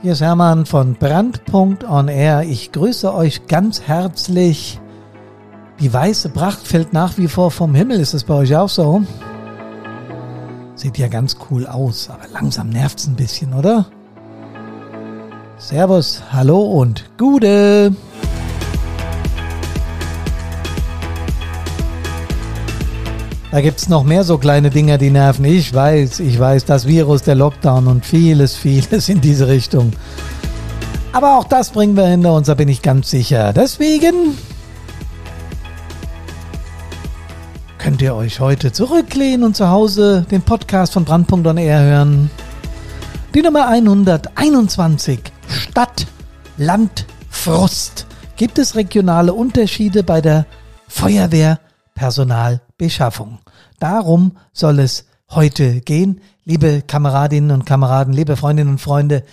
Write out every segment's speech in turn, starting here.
Hier ist Hermann von Brandpunkt on Air. Ich grüße euch ganz herzlich. Die weiße Pracht fällt nach wie vor vom Himmel. Ist es bei euch auch so? Sieht ja ganz cool aus, aber langsam nervt es ein bisschen, oder? Servus, hallo und Gude! Da gibt es noch mehr so kleine Dinger, die nerven. Ich weiß, das Virus, der Lockdown und vieles, vieles in diese Richtung. Aber auch das bringen wir hinter uns, da bin ich ganz sicher. Deswegen könnt ihr euch heute zurücklehnen und zu Hause den Podcast von Brandpunkt on Air hören. Die Nummer 121, Stadt Land Frust. Gibt es regionale Unterschiede bei der Feuerwehr? Personalbeschaffung. Darum soll es heute gehen, liebe Kameradinnen und Kameraden, liebe Freundinnen und Freunde.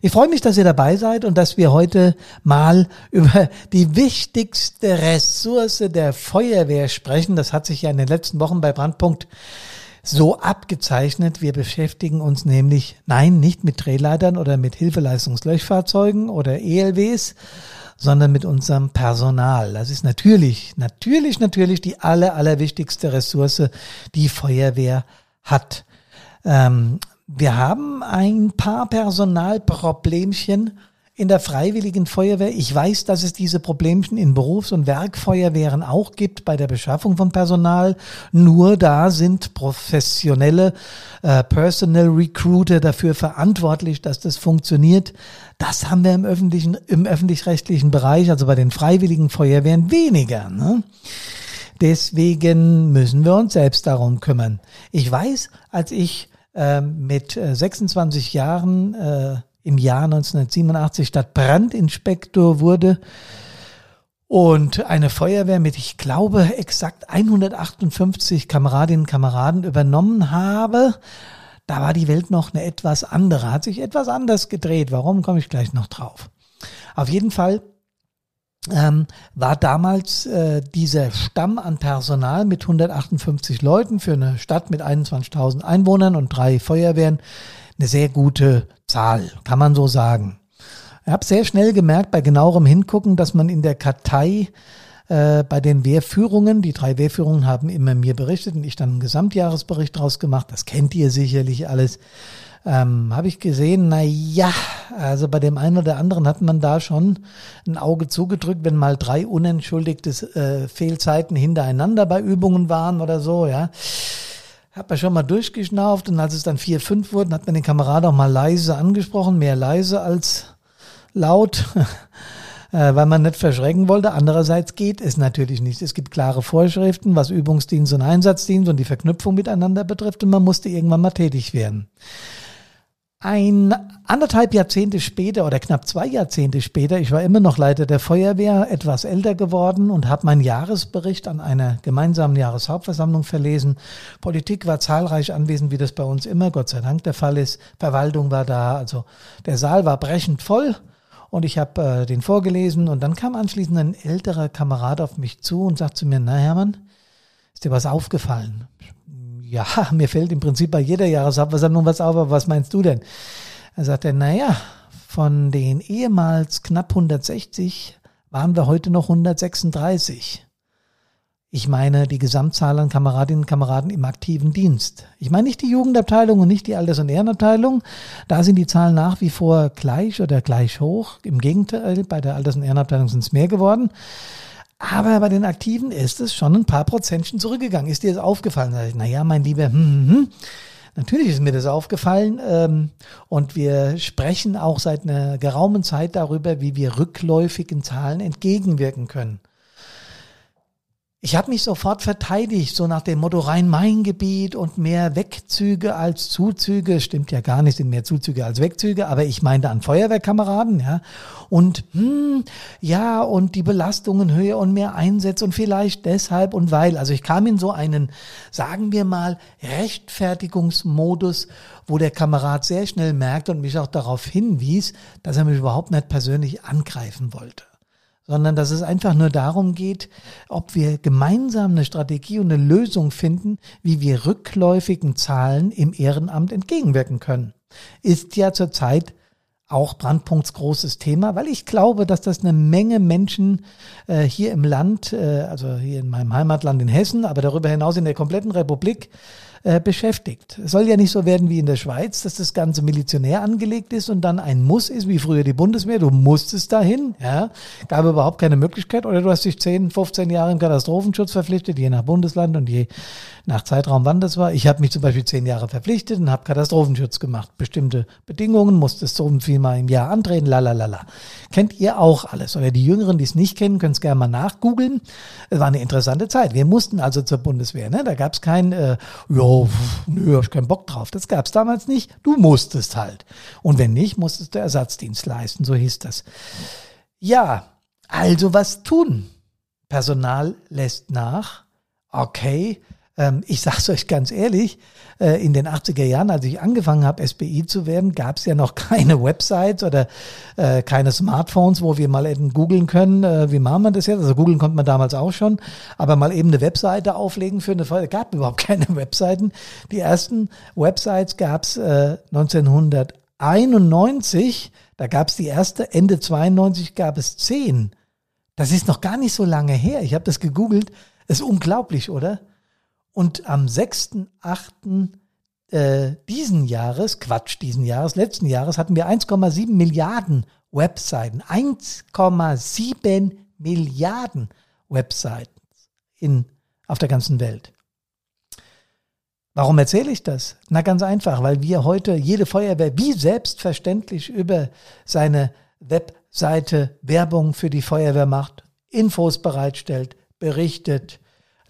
Ich freue mich, dass ihr dabei seid und dass wir heute mal über die wichtigste Ressource der Feuerwehr sprechen. Das hat sich ja in den letzten Wochen bei Brandpunkt so abgezeichnet. Wir beschäftigen uns nämlich, nein, nicht mit Drehleitern oder mit Hilfeleistungslöschfahrzeugen oder ELWs, sondern mit unserem Personal. Das ist natürlich die allerwichtigste Ressource, die Feuerwehr hat. Wir haben ein paar Personalproblemchen in der Freiwilligen Feuerwehr. Ich weiß, dass es diese Problemchen in Berufs- und Werkfeuerwehren auch gibt bei der Beschaffung von Personal. Nur da sind professionelle Personal Recruiter dafür verantwortlich, dass das funktioniert. Das haben wir im öffentlich-rechtlichen Bereich, also bei den Freiwilligen Feuerwehren, weniger, ne? Deswegen müssen wir uns selbst darum kümmern. Ich weiß, als ich mit 26 Jahren im Jahr 1987 Stadtbrandinspektor wurde und eine Feuerwehr mit, ich glaube, exakt 158 Kameradinnen und Kameraden übernommen habe. Da war die Welt noch eine etwas andere, hat sich etwas anders gedreht. Warum, komme ich gleich noch drauf. Auf jeden Fall war damals dieser Stamm an Personal mit 158 Leuten für eine Stadt mit 21.000 Einwohnern und 3 Feuerwehren eine sehr gute Zahl, kann man so sagen. Ich habe sehr schnell gemerkt, bei genauerem Hingucken, dass man in der Kartei bei den Wehrführungen, die 3 Wehrführungen haben immer mir berichtet und ich dann einen Gesamtjahresbericht draus gemacht, das kennt ihr sicherlich alles, habe ich gesehen, naja, also bei dem einen oder anderen hat man da schon ein Auge zugedrückt, wenn mal 3 unentschuldigte Fehlzeiten hintereinander bei Übungen waren oder so, ja. Hat man schon mal durchgeschnauft und als es dann 4, 5 wurden, hat man den Kamerad auch mal leise angesprochen, mehr leise als laut, weil man nicht verschrecken wollte. Andererseits geht es natürlich nicht. Es gibt klare Vorschriften, was Übungsdienst und Einsatzdienst und die Verknüpfung miteinander betrifft und man musste irgendwann mal tätig werden. 1,5 Jahrzehnte später oder knapp 2 Jahrzehnte später, ich war immer noch Leiter der Feuerwehr, etwas älter geworden und habe meinen Jahresbericht an einer gemeinsamen Jahreshauptversammlung verlesen. Politik war zahlreich anwesend, wie das bei uns immer, Gott sei Dank, der Fall ist. Verwaltung war da, also der Saal war brechend voll und ich habe den vorgelesen und dann kam anschließend ein älterer Kamerad auf mich zu und sagt zu mir, na Hermann, ist dir was aufgefallen? Ja, mir fällt im Prinzip bei jeder Jahreshauptversammlung was auf, aber was meinst du denn? Er sagt, naja, von den ehemals knapp 160 waren wir heute noch 136. Ich meine die Gesamtzahl an Kameradinnen und Kameraden im aktiven Dienst. Ich meine nicht die Jugendabteilung und nicht die Alters- und Ehrenabteilung. Da sind die Zahlen nach wie vor gleich oder gleich hoch. Im Gegenteil, bei der Alters- und Ehrenabteilung sind es mehr geworden. Aber bei den Aktiven ist es schon ein paar Prozentchen zurückgegangen. Ist dir das aufgefallen? Da sag ich, naja, mein Lieber, natürlich ist mir das aufgefallen. Und wir sprechen auch seit einer geraumen Zeit darüber, wie wir rückläufigen Zahlen entgegenwirken können. Ich habe mich sofort verteidigt, so nach dem Motto Rhein-Main-Gebiet und mehr Wegzüge als Zuzüge. Stimmt ja gar nicht, sind mehr Zuzüge als Wegzüge, aber ich meinte an Feuerwehrkameraden, ja. Und ja, und die Belastungen höher und mehr Einsätze und vielleicht deshalb und weil. Also ich kam in so einen, sagen wir mal, Rechtfertigungsmodus, wo der Kamerad sehr schnell merkte und mich auch darauf hinwies, dass er mich überhaupt nicht persönlich angreifen wollte, sondern dass es einfach nur darum geht, ob wir gemeinsam eine Strategie und eine Lösung finden, wie wir rückläufigen Zahlen im Ehrenamt entgegenwirken können. Ist ja zurzeit auch Brandpunkts großes Thema, weil ich glaube, dass das eine Menge Menschen hier im Land, also hier in meinem Heimatland in Hessen, aber darüber hinaus in der kompletten Republik beschäftigt. Es soll ja nicht so werden wie in der Schweiz, dass das Ganze milizionär angelegt ist und dann ein Muss ist, wie früher die Bundeswehr, du musstest dahin, ja, gab überhaupt keine Möglichkeit, oder du hast dich 10, 15 Jahre im Katastrophenschutz verpflichtet, je nach Bundesland und je nach Zeitraum, wann das war. Ich habe mich zum Beispiel 10 Jahre verpflichtet und habe Katastrophenschutz gemacht. Bestimmte Bedingungen, musstest so und viel mal im Jahr antreten, lalalala. Kennt ihr auch alles, oder die Jüngeren, die es nicht kennen, können es gerne mal nachgoogeln. Es war eine interessante Zeit. Wir mussten also zur Bundeswehr, ne? Da gab es kein, nö, hab ich keinen Bock drauf. Das gab's damals nicht. Du musstest halt. Und wenn nicht, musstest du Ersatzdienst leisten. So hieß das. Ja, also was tun? Personal lässt nach. Okay, ich sag's euch ganz ehrlich, in den 80er Jahren, als ich angefangen habe, SBI zu werden, gab's ja noch keine Websites oder keine Smartphones, wo wir mal eben googeln können, wie machen wir das jetzt? Also googeln konnte man damals auch schon, aber mal eben eine Webseite auflegen für eine Feuerwehr, gab überhaupt keine Webseiten. Die ersten Websites gab's 1991, da gab's die erste, Ende 92 gab es 10. Das ist noch gar nicht so lange her. Ich habe das gegoogelt, ist unglaublich, oder? Und am 6.8. letzten Jahres, hatten wir 1,7 Milliarden Webseiten. 1,7 Milliarden Webseiten auf der ganzen Welt. Warum erzähle ich das? Na, ganz einfach, weil wir heute jede Feuerwehr wie selbstverständlich über seine Webseite Werbung für die Feuerwehr macht, Infos bereitstellt, berichtet.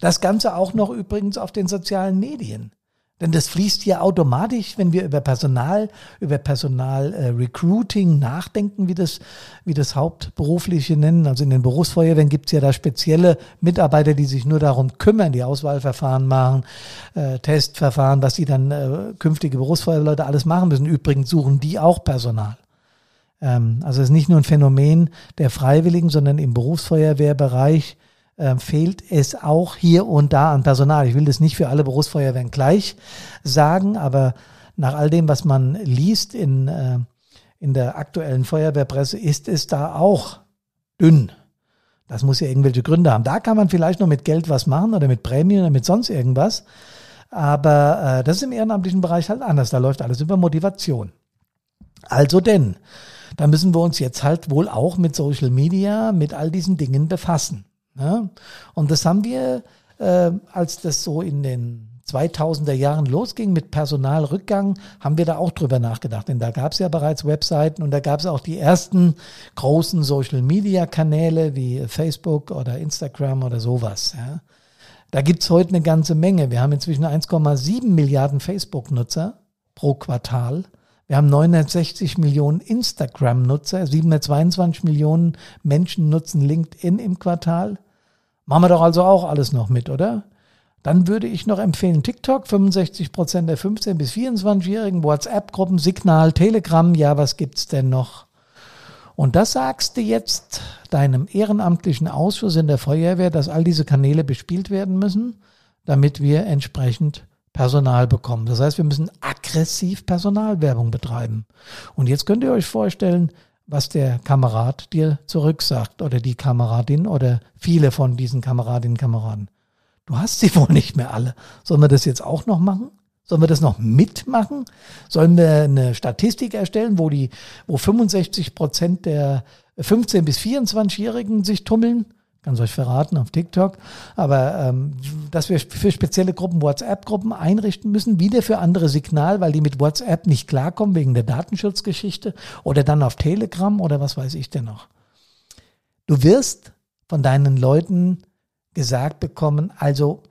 Das Ganze auch noch übrigens auf den sozialen Medien. Denn das fließt hier automatisch, wenn wir über Personal Recruiting nachdenken, wie das Hauptberufliche nennen. Also in den Berufsfeuerwehren gibt es ja da spezielle Mitarbeiter, die sich nur darum kümmern, die Auswahlverfahren machen, Testverfahren, was die dann künftige Berufsfeuerwehrleute alles machen müssen. Übrigens suchen die auch Personal. Also es ist nicht nur ein Phänomen der Freiwilligen, sondern im Berufsfeuerwehrbereich fehlt es auch hier und da an Personal. Ich will das nicht für alle Berufsfeuerwehren gleich sagen, aber nach all dem, was man liest in der aktuellen Feuerwehrpresse, ist es da auch dünn. Das muss ja irgendwelche Gründe haben. Da kann man vielleicht noch mit Geld was machen oder mit Prämien oder mit sonst irgendwas, aber das ist im ehrenamtlichen Bereich halt anders. Da läuft alles über Motivation. Also denn, da müssen wir uns jetzt halt wohl auch mit Social Media, mit all diesen Dingen befassen. Ja, und das haben wir, als das so in den 2000er Jahren losging mit Personalrückgang, haben wir da auch drüber nachgedacht. Denn da gab es ja bereits Webseiten und da gab es auch die ersten großen Social-Media-Kanäle wie Facebook oder Instagram oder sowas. Ja. Da gibt's heute eine ganze Menge. Wir haben inzwischen 1,7 Milliarden Facebook-Nutzer pro Quartal. Wir haben 960 Millionen Instagram-Nutzer, 722 Millionen Menschen nutzen LinkedIn im Quartal. Machen wir doch also auch alles noch mit, oder? Dann würde ich noch empfehlen, TikTok, 65% der 15- bis 24-Jährigen, WhatsApp-Gruppen, Signal, Telegram, ja, was gibt's denn noch? Und das sagst du jetzt deinem ehrenamtlichen Ausschuss in der Feuerwehr, dass all diese Kanäle bespielt werden müssen, damit wir entsprechend Personal bekommen. Das heißt, wir müssen aggressiv Personalwerbung betreiben. Und jetzt könnt ihr euch vorstellen, was der Kamerad dir zurücksagt oder die Kameradin oder viele von diesen Kameradinnen und Kameraden. Du hast sie wohl nicht mehr alle. Sollen wir das jetzt auch noch machen? Sollen wir das noch mitmachen? Sollen wir eine Statistik erstellen, wo 65% der 15- bis 24-Jährigen sich tummeln? Ich kann es euch verraten auf TikTok, aber dass wir für spezielle Gruppen WhatsApp-Gruppen einrichten müssen, wieder für andere Signal, weil die mit WhatsApp nicht klarkommen wegen der Datenschutzgeschichte oder dann auf Telegram oder was weiß ich denn noch. Du wirst von deinen Leuten gesagt bekommen, also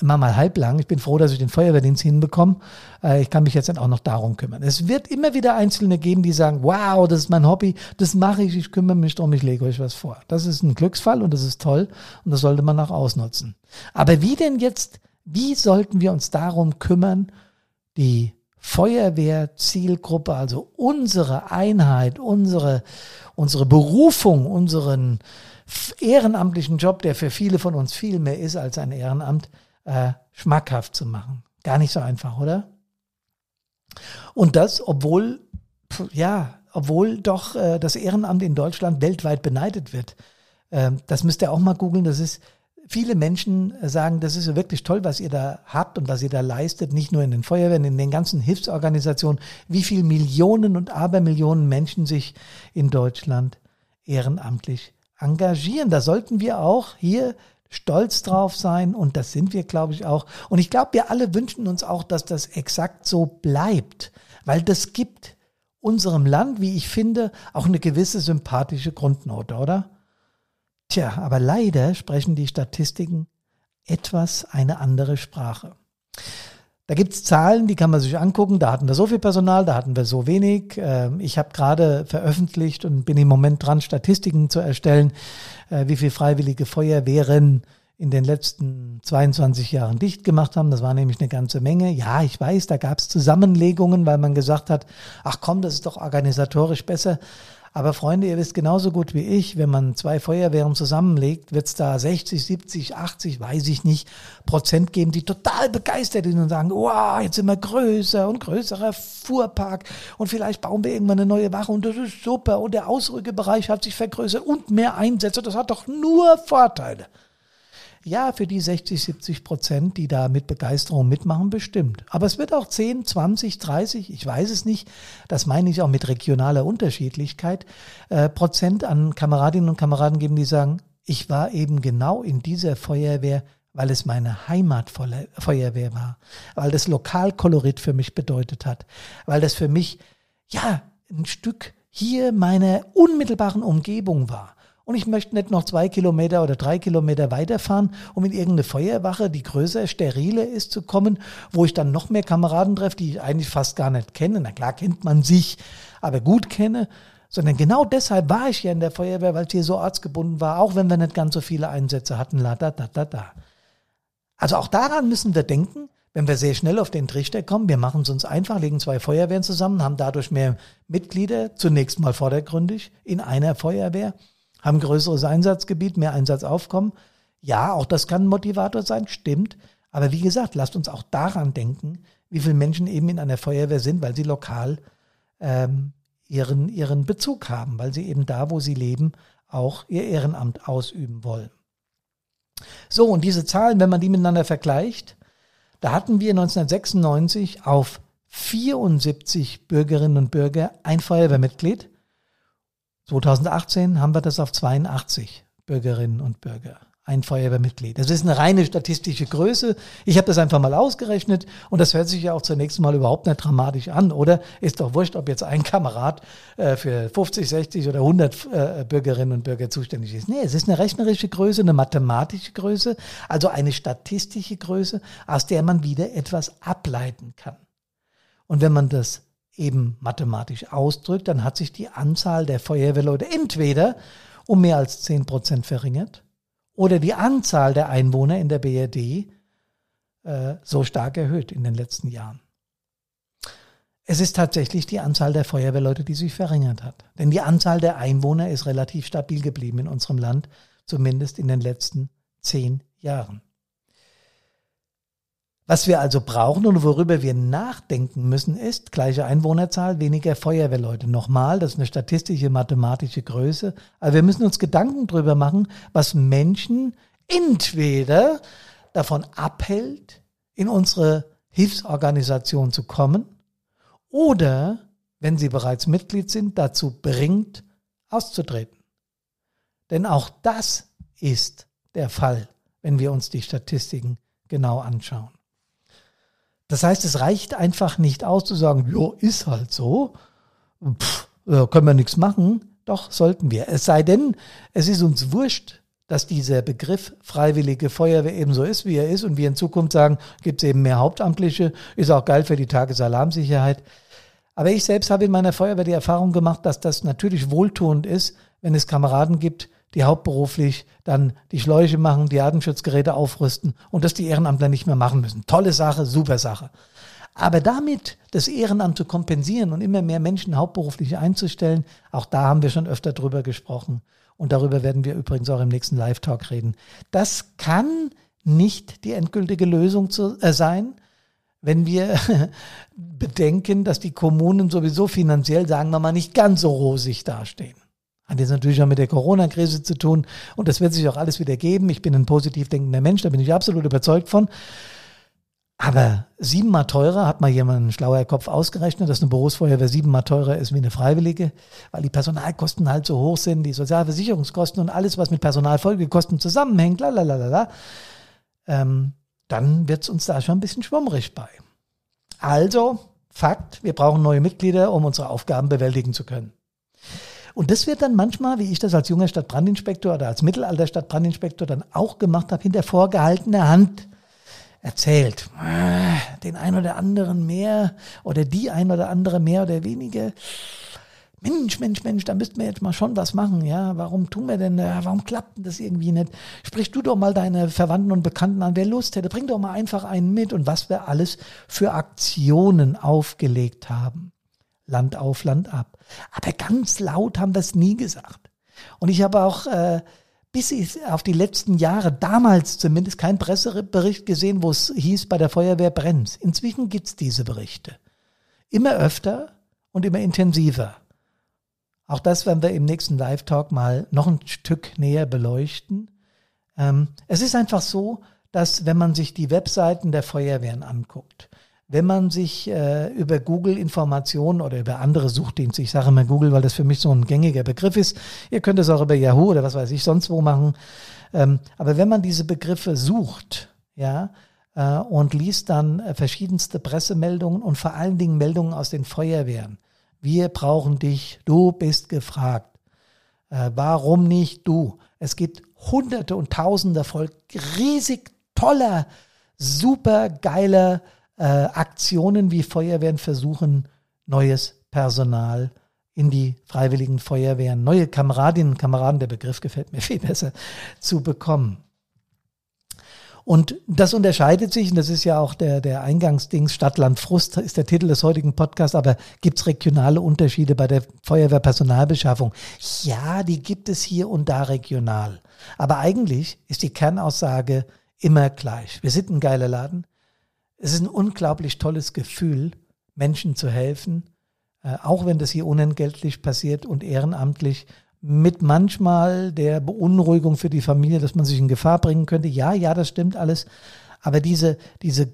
immer mal halblang, ich bin froh, dass ich den Feuerwehrdienst hinbekomme, ich kann mich jetzt dann auch noch darum kümmern. Es wird immer wieder Einzelne geben, die sagen, wow, das ist mein Hobby, das mache ich kümmere mich drum, ich lege euch was vor. Das ist ein Glücksfall und das ist toll und das sollte man auch ausnutzen. Aber wie sollten wir uns darum kümmern, die Feuerwehrzielgruppe, also unsere Einheit, unsere Berufung, unseren ehrenamtlichen Job, der für viele von uns viel mehr ist als ein Ehrenamt, schmackhaft zu machen. Gar nicht so einfach, oder? Und das, obwohl ja, obwohl doch das Ehrenamt in Deutschland weltweit beneidet wird. Das müsst ihr auch mal googeln. Das ist, viele Menschen sagen, das ist wirklich toll, was ihr da habt und was ihr da leistet, nicht nur in den Feuerwehren, in den ganzen Hilfsorganisationen, wie viele Millionen und Abermillionen Menschen sich in Deutschland ehrenamtlich engagieren. Da sollten wir auch hier stolz drauf sein und das sind wir, glaube ich, auch. Und ich glaube, wir alle wünschen uns auch, dass das exakt so bleibt, weil das gibt unserem Land, wie ich finde, auch eine gewisse sympathische Grundnote, oder? Tja, aber leider sprechen die Statistiken etwas eine andere Sprache. Da gibt's Zahlen, die kann man sich angucken. Da hatten wir so viel Personal, da hatten wir so wenig. Ich habe gerade veröffentlicht und bin im Moment dran, Statistiken zu erstellen, wie viel freiwillige Feuerwehren in den letzten 22 Jahren dicht gemacht haben. Das war nämlich eine ganze Menge. Ja, ich weiß, da gab's Zusammenlegungen, weil man gesagt hat, ach komm, das ist doch organisatorisch besser. Aber Freunde, ihr wisst genauso gut wie ich, wenn man zwei Feuerwehren zusammenlegt, wird es da 60, 70, 80, weiß ich nicht, Prozent geben, die total begeistert sind und sagen, wow, jetzt sind wir größer und größerer Fuhrpark und vielleicht bauen wir irgendwann eine neue Wache und das ist super und der Ausrückebereich hat sich vergrößert und mehr Einsätze, das hat doch nur Vorteile. Ja, für die 60, 70%, die da mit Begeisterung mitmachen, bestimmt. Aber es wird auch 10, 20, 30, ich weiß es nicht, das meine ich auch mit regionaler Unterschiedlichkeit, Prozent an Kameradinnen und Kameraden geben, die sagen, ich war eben genau in dieser Feuerwehr, weil es meine Heimatfeuerwehr war, weil das Lokalkolorit für mich bedeutet hat, weil das für mich, ja, ein Stück hier meiner unmittelbaren Umgebung war. Und ich möchte nicht noch 2 Kilometer oder 3 Kilometer weiterfahren, um in irgendeine Feuerwache, die größer, steriler ist, zu kommen, wo ich dann noch mehr Kameraden treffe, die ich eigentlich fast gar nicht kenne. Na klar kennt man sich, aber gut kenne. Sondern genau deshalb war ich ja in der Feuerwehr, weil es hier so ortsgebunden war, auch wenn wir nicht ganz so viele Einsätze hatten. Also auch daran müssen wir denken, wenn wir sehr schnell auf den Trichter kommen, wir machen es uns einfach, legen 2 Feuerwehren zusammen, haben dadurch mehr Mitglieder, zunächst mal vordergründig, in einer Feuerwehr. Haben größeres Einsatzgebiet, mehr Einsatzaufkommen. Ja, auch das kann ein Motivator sein, stimmt. Aber wie gesagt, lasst uns auch daran denken, wie viele Menschen eben in einer Feuerwehr sind, weil sie lokal ihren Bezug haben, weil sie eben da, wo sie leben, auch ihr Ehrenamt ausüben wollen. So, und diese Zahlen, wenn man die miteinander vergleicht, da hatten wir 1996 auf 74 Bürgerinnen und Bürger ein Feuerwehrmitglied. 2018 haben wir das auf 82 Bürgerinnen und Bürger, ein Feuerwehrmitglied. Das ist eine reine statistische Größe. Ich habe das einfach mal ausgerechnet und das hört sich ja auch zunächst mal überhaupt nicht dramatisch an, oder? Ist doch wurscht, ob jetzt ein Kamerad für 50, 60 oder 100 Bürgerinnen und Bürger zuständig ist. Nee, es ist eine rechnerische Größe, eine mathematische Größe, also eine statistische Größe, aus der man wieder etwas ableiten kann. Und wenn man das eben mathematisch ausdrückt, dann hat sich die Anzahl der Feuerwehrleute entweder um mehr als 10% verringert oder die Anzahl der Einwohner in der BRD so stark erhöht in den letzten Jahren. Es ist tatsächlich die Anzahl der Feuerwehrleute, die sich verringert hat. Denn die Anzahl der Einwohner ist relativ stabil geblieben in unserem Land, zumindest in den letzten 10 Jahren. Was wir also brauchen und worüber wir nachdenken müssen, ist gleiche Einwohnerzahl, weniger Feuerwehrleute. Nochmal, das ist eine statistische, mathematische Größe. Aber wir müssen uns Gedanken drüber machen, was Menschen entweder davon abhält, in unsere Hilfsorganisation zu kommen oder, wenn sie bereits Mitglied sind, dazu bringt, auszutreten. Denn auch das ist der Fall, wenn wir uns die Statistiken genau anschauen. Das heißt, es reicht einfach nicht aus zu sagen, jo, ist halt so, können wir nichts machen. Doch, sollten wir. Es sei denn, es ist uns wurscht, dass dieser Begriff freiwillige Feuerwehr eben so ist, wie er ist und wir in Zukunft sagen, gibt es eben mehr Hauptamtliche, ist auch geil für die Tagesalarmsicherheit. Aber ich selbst habe in meiner Feuerwehr die Erfahrung gemacht, dass das natürlich wohltuend ist, wenn es Kameraden gibt, die hauptberuflich dann die Schläuche machen, die Atemschutzgeräte aufrüsten und dass die Ehrenamtler nicht mehr machen müssen. Tolle Sache, super Sache. Aber damit das Ehrenamt zu kompensieren und immer mehr Menschen hauptberuflich einzustellen, auch da haben wir schon öfter drüber gesprochen. Und darüber werden wir übrigens auch im nächsten Live-Talk reden. Das kann nicht die endgültige Lösung sein. wenn wir bedenken, dass die Kommunen sowieso finanziell, sagen wir mal, nicht ganz so rosig dastehen. Hat jetzt natürlich auch mit der Corona-Krise zu tun und das wird sich auch alles wieder geben. Ich bin ein positiv denkender Mensch, da bin ich absolut überzeugt von. Aber 7-mal teurer, hat mal jemand ein schlauer Kopf ausgerechnet, dass eine Berufsfeuerwehr 7-mal teurer ist wie eine Freiwillige, weil die Personalkosten halt so hoch sind, die Sozialversicherungskosten und alles, was mit Personalfolgekosten zusammenhängt, lalalala, dann wird's uns da schon ein bisschen schwummrig bei. Also, Fakt, wir brauchen neue Mitglieder, um unsere Aufgaben bewältigen zu können. Und das wird dann manchmal, wie ich das als junger Stadtbrandinspektor oder als mittelalter Stadtbrandinspektor dann auch gemacht habe, hinter vorgehaltener Hand erzählt. Den ein oder anderen mehr oder die ein oder andere mehr oder weniger. Mensch, da müssten wir jetzt mal schon was machen. Ja, warum tun wir denn, warum klappt denn das irgendwie nicht? Sprich du doch mal deine Verwandten und Bekannten an, wer Lust hätte. Bring doch mal einfach einen mit und was wir alles für Aktionen aufgelegt haben. Land auf, Land ab. Aber ganz laut haben wir es nie gesagt. Und ich habe auch bis auf die letzten Jahre, damals zumindest, keinen Pressebericht gesehen, wo es hieß, bei der Feuerwehr brennt's. Inzwischen gibt's diese Berichte. Immer öfter und immer intensiver. Auch das werden wir im nächsten Live-Talk mal noch ein Stück näher beleuchten. Es ist einfach so, dass wenn man sich die Webseiten der Feuerwehren anguckt, wenn man sich über Google Informationen oder über andere Suchdienste, ich sage immer Google, weil das für mich so ein gängiger Begriff ist, ihr könnt es auch über Yahoo oder was weiß ich sonst wo machen, aber wenn man diese Begriffe sucht, ja, und liest dann verschiedenste Pressemeldungen und vor allen Dingen Meldungen aus den Feuerwehren, wir brauchen dich, du bist gefragt, warum nicht du? Es gibt hunderte und tausende voll riesig toller, super geiler Aktionen, wie Feuerwehren versuchen, neues Personal in die freiwilligen Feuerwehren, neue Kameradinnen und Kameraden, der Begriff gefällt mir viel besser, zu bekommen. Und das unterscheidet sich, und das ist ja auch der Eingangsdings, Stadt Land Frust ist der Titel des heutigen Podcasts, aber gibt's regionale Unterschiede bei der Feuerwehrpersonalbeschaffung? Ja, die gibt es hier und da regional. Aber eigentlich ist die Kernaussage immer gleich. Wir sind ein geiler Laden. Es ist ein unglaublich tolles Gefühl, Menschen zu helfen, auch wenn das hier unentgeltlich passiert und ehrenamtlich, mit manchmal der Beunruhigung für die Familie, dass man sich in Gefahr bringen könnte. Ja, das stimmt alles. Aber diese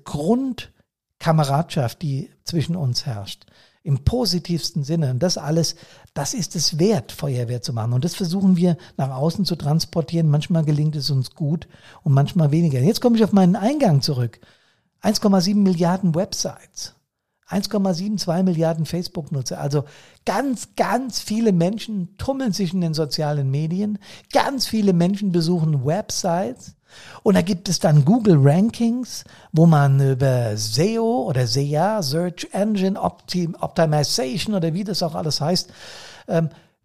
Grundkameradschaft, die zwischen uns herrscht, im positivsten Sinne, und das alles, das ist es wert, Feuerwehr zu machen. Und das versuchen wir nach außen zu transportieren. Manchmal gelingt es uns gut und manchmal weniger. Jetzt komme ich auf meinen Eingang zurück. 1,7 Milliarden Websites, 1,72 Milliarden Facebook-Nutzer. Also ganz, ganz viele Menschen tummeln sich in den sozialen Medien, ganz viele Menschen besuchen Websites und da gibt es dann Google Rankings, wo man über SEO oder SEA, Search Engine Optimization oder wie das auch alles heißt,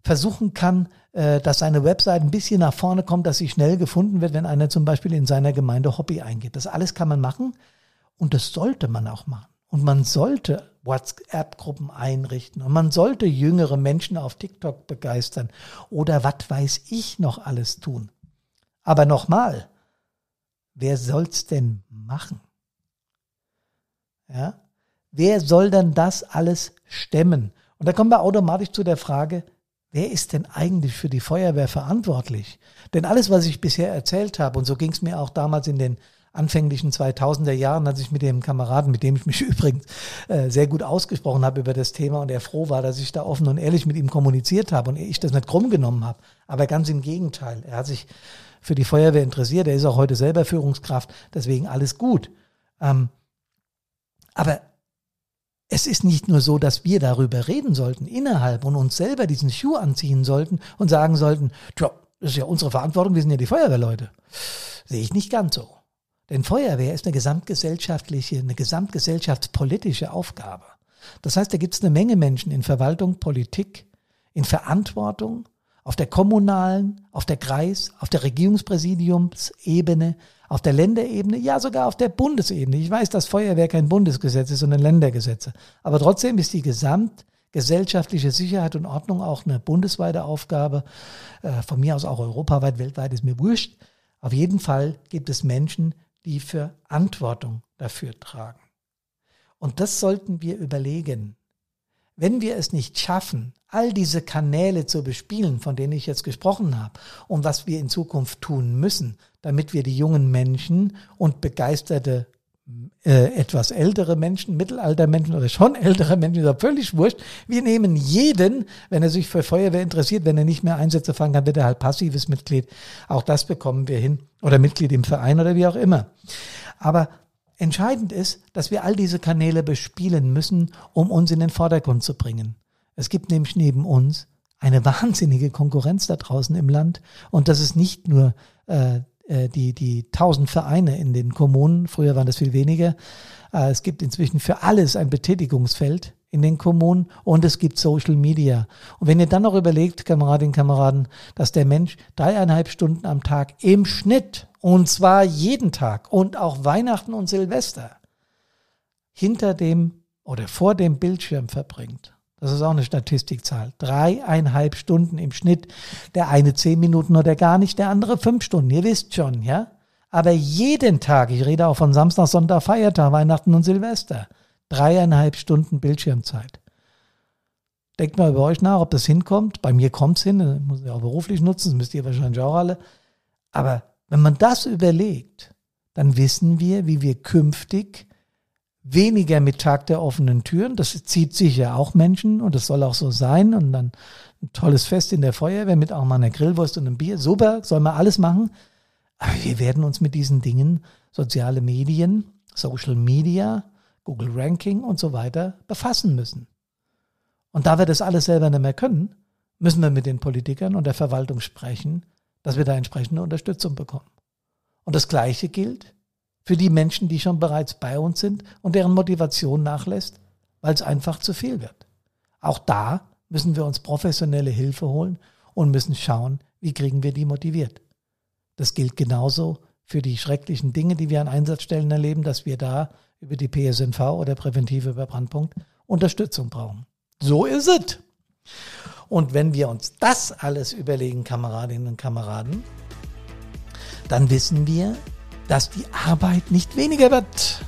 versuchen kann, dass seine Website ein bisschen nach vorne kommt, dass sie schnell gefunden wird, wenn einer zum Beispiel in seiner Gemeinde Hobby eingibt. Das alles kann man machen. Und das sollte man auch machen. Und man sollte WhatsApp-Gruppen einrichten. Und man sollte jüngere Menschen auf TikTok begeistern. Oder was weiß ich noch alles tun. Aber nochmal, wer soll's denn machen? Ja? Wer soll denn das alles stemmen? Und da kommen wir automatisch zu der Frage, wer ist denn eigentlich für die Feuerwehr verantwortlich? Denn alles, was ich bisher erzählt habe, und so ging's mir auch damals in den anfänglichen 2000er Jahren, als ich mit dem Kameraden, mit dem ich mich übrigens sehr gut ausgesprochen habe über das Thema und er froh war, dass ich da offen und ehrlich mit ihm kommuniziert habe und ich das nicht krumm genommen habe, aber ganz im Gegenteil, er hat sich für die Feuerwehr interessiert, er ist auch heute selber Führungskraft, deswegen alles gut. Aber es ist nicht nur so, dass wir darüber reden sollten, innerhalb und uns selber diesen Schuh anziehen sollten und sagen sollten, tja, das ist ja unsere Verantwortung, wir sind ja die Feuerwehrleute. Sehe ich nicht ganz so. Denn Feuerwehr ist eine gesamtgesellschaftliche, eine gesamtgesellschaftspolitische Aufgabe. Das heißt, da gibt es eine Menge Menschen in Verwaltung, Politik, in Verantwortung, auf der kommunalen, auf der Kreis-, auf der Regierungspräsidiumsebene, auf der Länderebene, ja sogar auf der Bundesebene. Ich weiß, dass Feuerwehr kein Bundesgesetz ist, sondern Ländergesetze. Aber trotzdem ist die gesamtgesellschaftliche Sicherheit und Ordnung auch eine bundesweite Aufgabe, von mir aus auch europaweit, weltweit, ist mir wurscht. Auf jeden Fall gibt es Menschen, die Verantwortung dafür tragen. Und das sollten wir überlegen. Wenn wir es nicht schaffen, all diese Kanäle zu bespielen, von denen ich jetzt gesprochen habe, und was wir in Zukunft tun müssen, damit wir die jungen Menschen und begeisterte etwas ältere Menschen, Mittelaltermenschen oder schon ältere Menschen, ist völlig wurscht. Wir nehmen jeden, wenn er sich für Feuerwehr interessiert, wenn er nicht mehr Einsätze fahren kann, wird er halt passives Mitglied. Auch das bekommen wir hin. Oder Mitglied im Verein oder wie auch immer. Aber entscheidend ist, dass wir all diese Kanäle bespielen müssen, um uns in den Vordergrund zu bringen. Es gibt nämlich neben uns eine wahnsinnige Konkurrenz da draußen im Land. Und das ist nicht nur die 1000 Vereine in den Kommunen, früher waren das viel weniger. Es gibt inzwischen für alles ein Betätigungsfeld in den Kommunen und es gibt Social Media. Und wenn ihr dann noch überlegt, Kameradinnen und Kameraden, dass der Mensch 3,5 Stunden am Tag im Schnitt, und zwar jeden Tag und auch Weihnachten und Silvester, hinter dem oder vor dem Bildschirm verbringt. Das ist auch eine Statistikzahl. 3,5 Stunden im Schnitt. Der eine 10 Minuten oder gar nicht, der andere 5 Stunden. Ihr wisst schon, ja? Aber jeden Tag, ich rede auch von Samstag, Sonntag, Feiertag, Weihnachten und Silvester. 3,5 Stunden Bildschirmzeit. Denkt mal über euch nach, ob das hinkommt. Bei mir kommt's hin. Das muss ich auch beruflich nutzen. Das müsst ihr wahrscheinlich auch alle. Aber wenn man das überlegt, dann wissen wir, wie wir künftig weniger mit Tag der offenen Türen, das zieht sich ja auch Menschen und das soll auch so sein und dann ein tolles Fest in der Feuerwehr mit auch mal einer Grillwurst und einem Bier, super, soll man alles machen, aber wir werden uns mit diesen Dingen, soziale Medien, Social Media, Google Ranking und so weiter befassen müssen. Und da wir das alles selber nicht mehr können, müssen wir mit den Politikern und der Verwaltung sprechen, dass wir da entsprechende Unterstützung bekommen. Und das Gleiche gilt für die Menschen, die schon bereits bei uns sind und deren Motivation nachlässt, weil es einfach zu viel wird. Auch da müssen wir uns professionelle Hilfe holen und müssen schauen, wie kriegen wir die motiviert. Das gilt genauso für die schrecklichen Dinge, die wir an Einsatzstellen erleben, dass wir da über die PSNV oder präventiv über Brandpunkt Unterstützung brauchen. So ist es. Und wenn wir uns das alles überlegen, Kameradinnen und Kameraden, dann wissen wir, dass die Arbeit nicht weniger wird.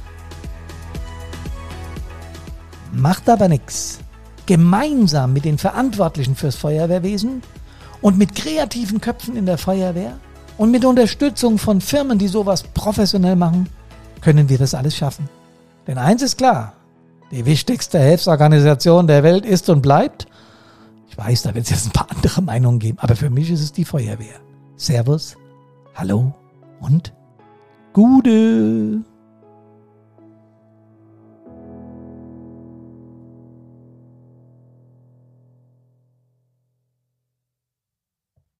Macht aber nichts. Gemeinsam mit den Verantwortlichen fürs Feuerwehrwesen und mit kreativen Köpfen in der Feuerwehr und mit Unterstützung von Firmen, die sowas professionell machen, können wir das alles schaffen. Denn eins ist klar, die wichtigste Hilfsorganisation der Welt ist und bleibt, ich weiß, da wird es jetzt ein paar andere Meinungen geben, aber für mich ist es die Feuerwehr. Servus, hallo und Gude.